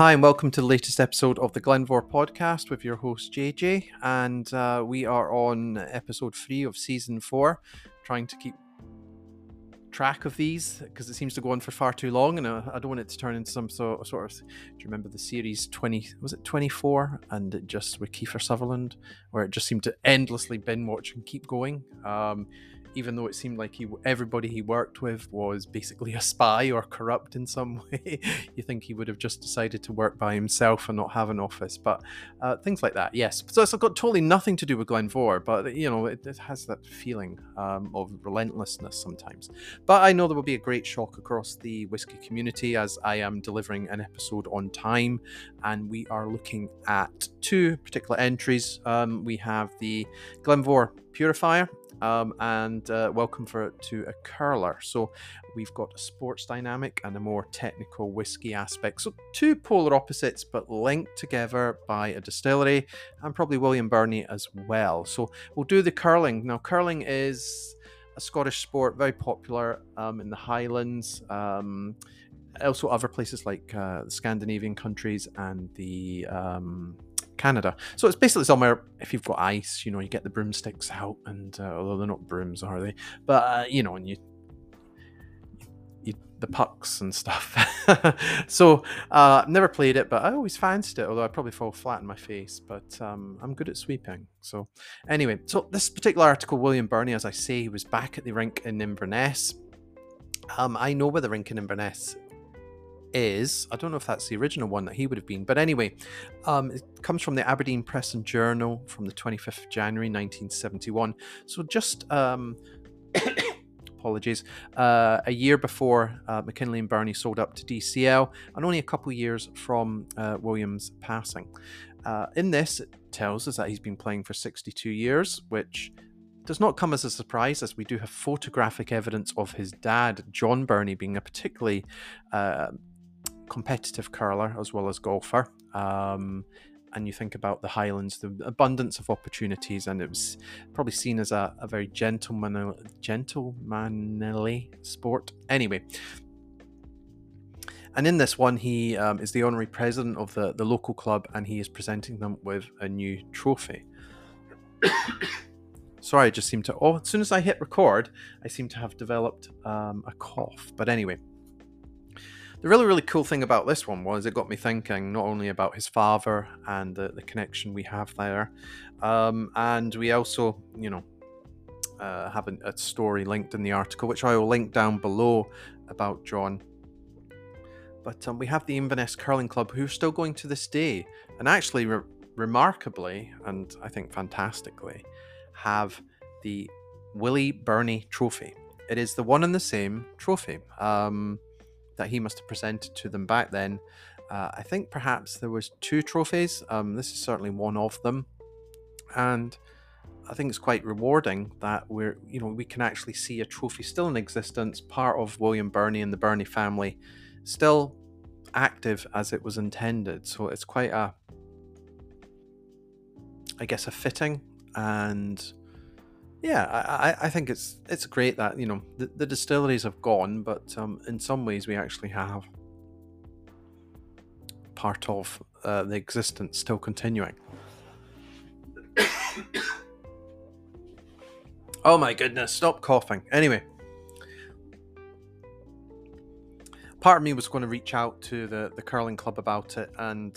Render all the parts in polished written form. Hi and welcome to the latest episode of the Glen Mhor podcast with your host JJ, and we are on episode 3 of season 4, trying to keep track of these because it seems to go on for far too long, and I don't want it to turn into some sort of, do you remember the series 24, and it just with Kiefer Sutherland, where it just seemed to endlessly binge watch and keep going, even though it seemed like everybody he worked with was basically a spy or corrupt in some way. You think he would have just decided to work by himself and not have an office, but things like that, yes. So it's got totally nothing to do with Glen Mhor, but, you know, it has that feeling of relentlessness sometimes. But I know there will be a great shock across the whiskey community as I am delivering an episode on time, and we are looking at two particular entries. We have the Glen Mhor Purifier, and welcome to a Curler. So we've got a sports dynamic and a more technical whiskey aspect. So two polar opposites, but linked together by a distillery, and probably William Birnie as well. So we'll do the curling. Now, curling is a Scottish sport, very popular in the Highlands. Also other places like the Scandinavian countries and the Canada. So it's basically somewhere, if you've got ice, you know, you get the broomsticks out, and although they're not brooms, are they? But you know, and you the pucks and stuff. So never played it, but I always fancied it, although I probably fall flat on my face. But I'm good at sweeping. So anyway, so this particular article, William Birnie, as I say, he was back at the rink in Inverness. I know where the rink in Inverness is. I don't know if that's the original one that he would have been, but anyway, it comes from the Aberdeen Press and Journal from the 25th of January 1971. So just apologies, a year before McKinlay and Burnley sold up to DCL, and only a couple years from William's passing. In this, it tells us that he's been playing for 62 years, which does not come as a surprise, as we do have photographic evidence of his dad, John Birnie, being a particularly competitive curler as well as golfer, and you think about the Highlands, the abundance of opportunities, and it was probably seen as a very gentlemanly sport. Anyway, and in this one, he is the honorary president of the local club, and he is presenting them with a new trophy. Sorry, I just seem to... Oh, as soon as I hit record, I seem to have developed a cough. But anyway, the really, really cool thing about this one was it got me thinking not only about his father and the connection we have there, and we also, you know, have a story linked in the article, which I will link down below, about John. But we have the Inverness Curling Club, who are still going to this day, and actually, remarkably, and I think fantastically, have the Willie Birnie Trophy. It is the one and the same trophy that he must have presented to them back then. I think perhaps there was two trophies. This is certainly one of them, and I think it's quite rewarding that we can actually see a trophy still in existence, part of William Birnie and the Birnie family, still active as it was intended. So it's quite a fitting. And yeah, I think it's great that, you know, the distilleries have gone, but in some ways we actually have part of the existence still continuing. Oh my goodness, stop coughing. Anyway, part of me was going to reach out to the curling club about it and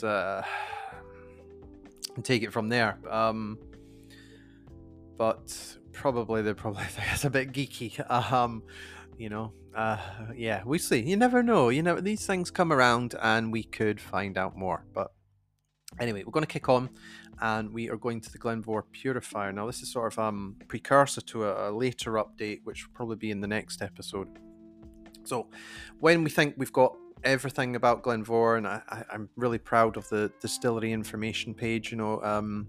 take it from there. But probably they probably think it's a bit geeky, you know. Yeah, we see. You never know. You know, these things come around, and we could find out more. But anyway, we're going to kick on, and we are going to the Glen Mhor Purifier. Now, this is sort of precursor to a later update, which will probably be in the next episode. So, when we think we've got everything about Glen Mhor, and I'm really proud of the distillery information page, you know.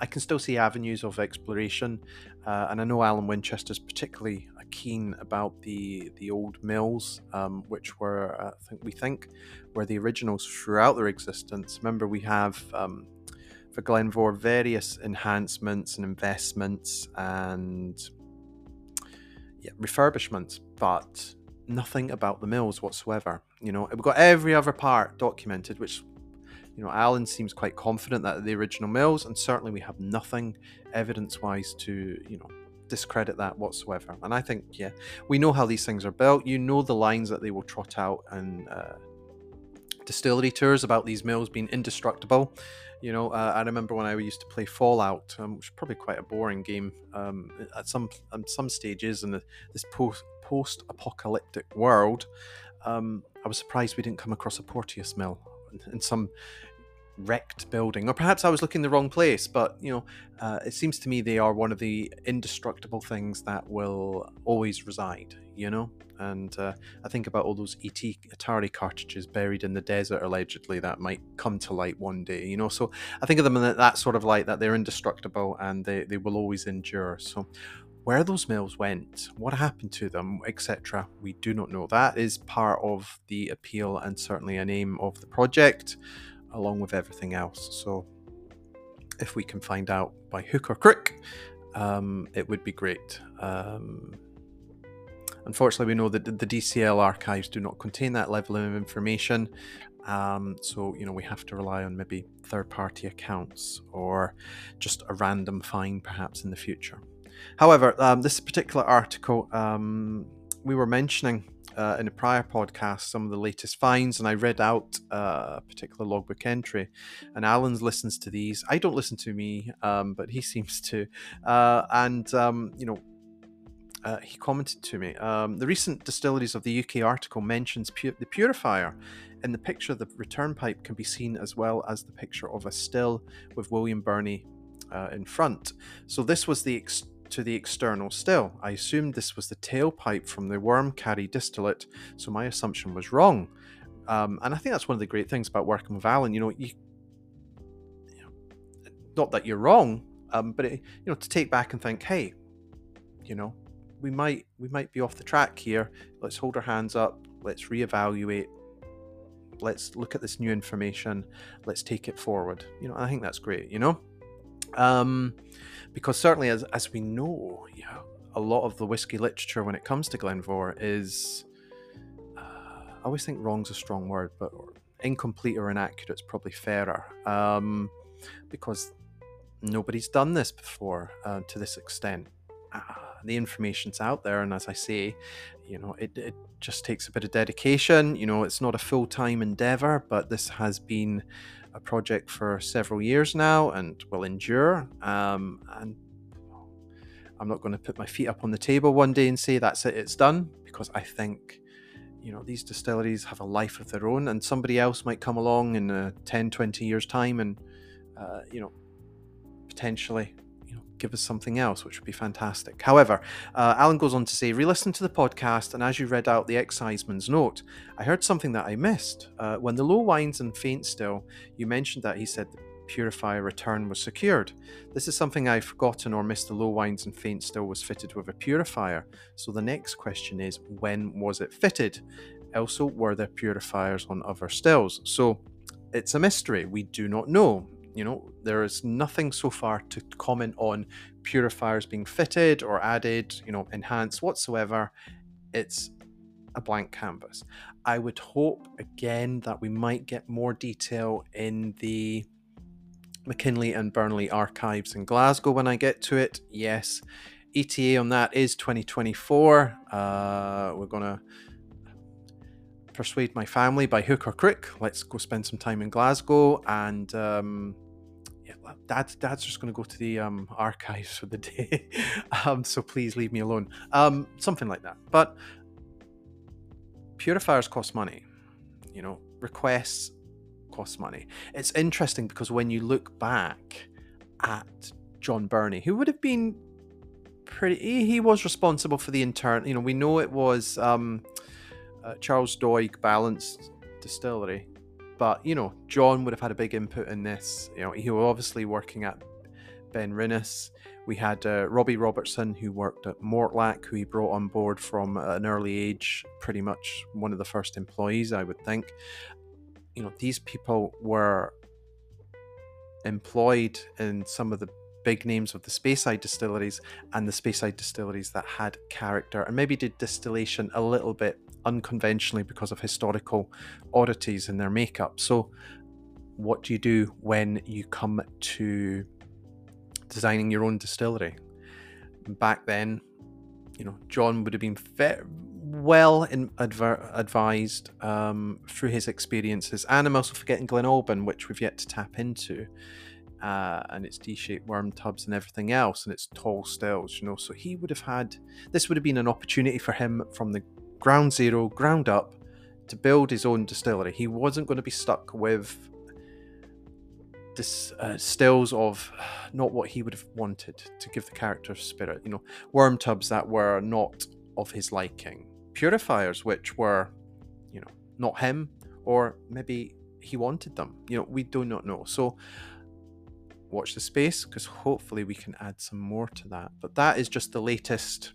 I can still see avenues of exploration, and I know Alan Winchester's particularly keen about the old mills, which were, we think, were the originals throughout their existence. Remember, we have, for Glen Mhor, various enhancements and investments and refurbishments, but nothing about the mills whatsoever. You know, we've got every other part documented, which You know, Alan seems quite confident that the original mills, and certainly we have nothing evidence-wise to, you know, discredit that whatsoever. And I think, yeah, we know how these things are built. You know the lines that they will trot out and distillery tours about these mills being indestructible. You know, I remember when I used to play Fallout, which is probably quite a boring game at some stages in this post-apocalyptic world. I was surprised we didn't come across a Porteous mill in some wrecked building, or perhaps I was looking the wrong place. But you know, it seems to me they are one of the indestructible things that will always reside, you know. And I think about all those ET Atari cartridges buried in the desert allegedly that might come to light one day, you know. So I think of them in that sort of light, that they're indestructible and they will always endure. So where those mills went, what happened to them, etc., we do not know. That is part of the appeal and certainly a name of the project, along with everything else. So if we can find out by hook or crook, it would be great. Unfortunately, we know that the DCL archives do not contain that level of information. So, you know, we have to rely on maybe third-party accounts or just a random find perhaps in the future. However, this particular article, we were mentioning in a prior podcast some of the latest finds, and I read out a particular logbook entry, and Alan listens to these. I don't listen to me, but he seems to. You know, he commented to me, the recent distilleries of the UK article mentions the purifier. In the picture, the return pipe can be seen, as well as the picture of a still with William Birnie in front. So this was the external still. I assumed this was the tailpipe from the worm-carry distillate, so my assumption was wrong. And I think that's one of the great things about working with Alan. You know, not that you're wrong, but it, you know, to take back and think, hey, you know, we might be off the track here. Let's hold our hands up. Let's reevaluate. Let's look at this new information. Let's take it forward. You know, I think that's great. You know. Because certainly as we know, you know, a lot of the whiskey literature when it comes to Glen Mhor is, I always think wrong's a strong word, but incomplete or inaccurate is probably fairer, because nobody's done this before to this extent. The information's out there, and as I say, you know, it just takes a bit of dedication. You know, it's not a full-time endeavor, but this has been a project for several years now and will endure. And I'm not going to put my feet up on the table one day and say that's it, it's done, because I think, you know, these distilleries have a life of their own, and somebody else might come along in 10-20 years time and you know, potentially give us something else, which would be fantastic. However, Alan goes on to say, re-listen to the podcast, and as you read out the exciseman's note, I heard something that I missed. When the low wines and faint still, you mentioned that he said the purifier return was secured. This is something I've forgotten or missed. The low wines and faint still was fitted with a purifier. So the next question is, when was it fitted? Also, were there purifiers on other stills? So it's a mystery. We do not know. You know, there is nothing so far to comment on purifiers being fitted or added, you know, enhanced whatsoever. It's a blank canvas. I would hope, again, that we might get more detail in the McKinley and Burnley archives in Glasgow when I get to it. Yes, ETA on that is 2024. We're going to persuade my family by hook or crook. Let's go spend some time in Glasgow, and yeah, dad's just going to go to the archives for the day. So please leave me alone. Something like that. But purifiers cost money, you know, requests cost money. It's interesting because when you look back at John Birnie, who would have been he was responsible for the internal, you know, we know it was Charles Doig balanced distillery, but you know, John would have had a big input in this. You know, he was obviously working at Benrinnes. We had Robbie Robertson, who worked at Mortlach, who he brought on board from an early age, pretty much one of the first employees, I would think. You know, these people were employed in some of the big names of the Speyside distilleries, and the Speyside distilleries that had character and maybe did distillation a little bit unconventionally because of historical oddities in their makeup. So what do you do when you come to designing your own distillery? Back then, you know, John would have been well advised through his experiences, and I'm also forgetting Glen Alban, which we've yet to tap into, and its D-shaped worm tubs and everything else, and its tall stills, you know. So he would have had, this would have been an opportunity for him from the ground zero, ground up, to build his own distillery. He wasn't going to be stuck with this stills of not what he would have wanted to give the character of spirit, you know, worm tubs that were not of his liking, purifiers which were, you know, not him, or maybe he wanted them, you know, we do not know. So watch the space, because hopefully we can add some more to that. But that is just the latest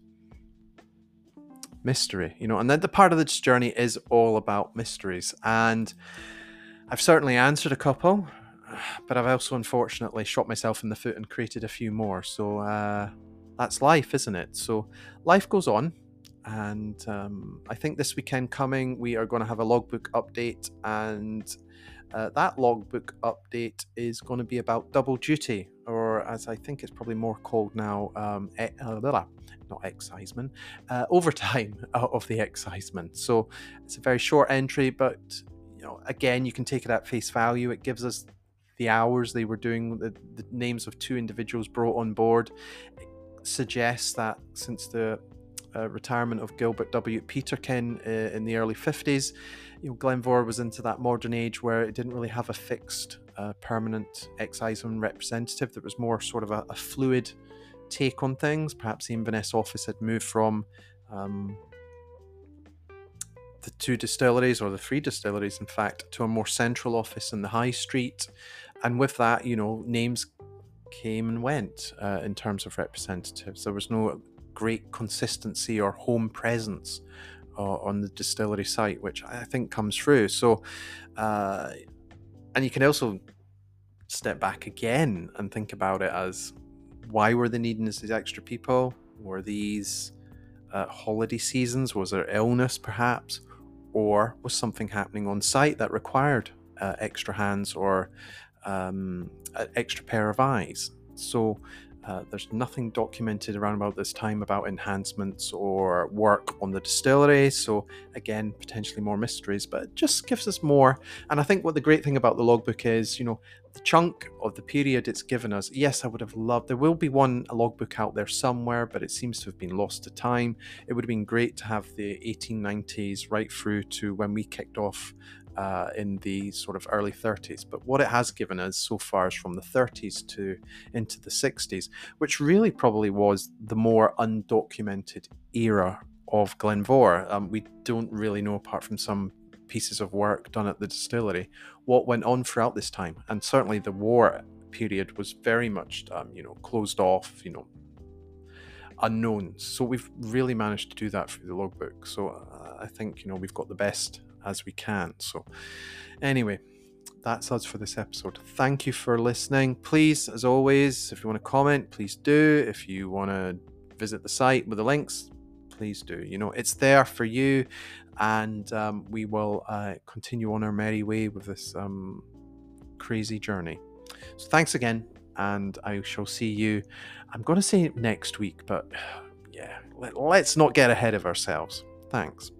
mystery, you know. And then the part of this journey is all about mysteries, and I've certainly answered a couple, but I've also unfortunately shot myself in the foot and created a few more. So that's life, isn't it? So life goes on, and I think this weekend coming we are going to have a logbook update, and that logbook update is going to be about double duty, or as I think it's probably more called now, not exciseman, overtime of the exciseman. So it's a very short entry, but you know, again, you can take it at face value. It gives us the hours they were doing, the names of two individuals brought on board. It suggests that since the retirement of Gilbert W. Peterkin in the early 50s, you know, Glen Mhor was into that modern age where it didn't really have a fixed permanent exciseman representative. There was more sort of a fluid take on things. Perhaps the Inverness office had moved from the two distilleries, or the three distilleries in fact, to a more central office in the high street, and with that, you know, names came and went in terms of representatives. There was no great consistency or home presence on the distillery site, which I think comes through. So and you can also step back again and think about it as, why were they needing these extra people? Were these holiday seasons? Was there illness perhaps? Or was something happening on site that required extra hands, or an extra pair of eyes? So there's nothing documented around about this time about enhancements or work on the distillery. So again, potentially more mysteries, but it just gives us more. And I think what the great thing about the logbook is, you know, the chunk of the period it's given us. Yes, I would have loved, there will be a logbook out there somewhere, but it seems to have been lost to time. It would have been great to have the 1890s right through to when we kicked off in the sort of early 30s. But what it has given us so far is from the 30s to into the 60s, which really probably was the more undocumented era of Glen Mhor. We don't really know, apart from some pieces of work done at the distillery, what went on throughout this time. And certainly the war period was very much you know, closed off, you know, unknowns. So we've really managed to do that through the logbook. So I think, you know, we've got the best as we can. So anyway, that's us for this episode. Thank you for listening. Please, as always, if you want to comment, please do. If you want to visit the site with the links, please do. You know, it's there for you, and we will continue on our merry way with this crazy journey. So thanks again, and I shall see you, I'm going to say next week, but yeah, let's not get ahead of ourselves. Thanks.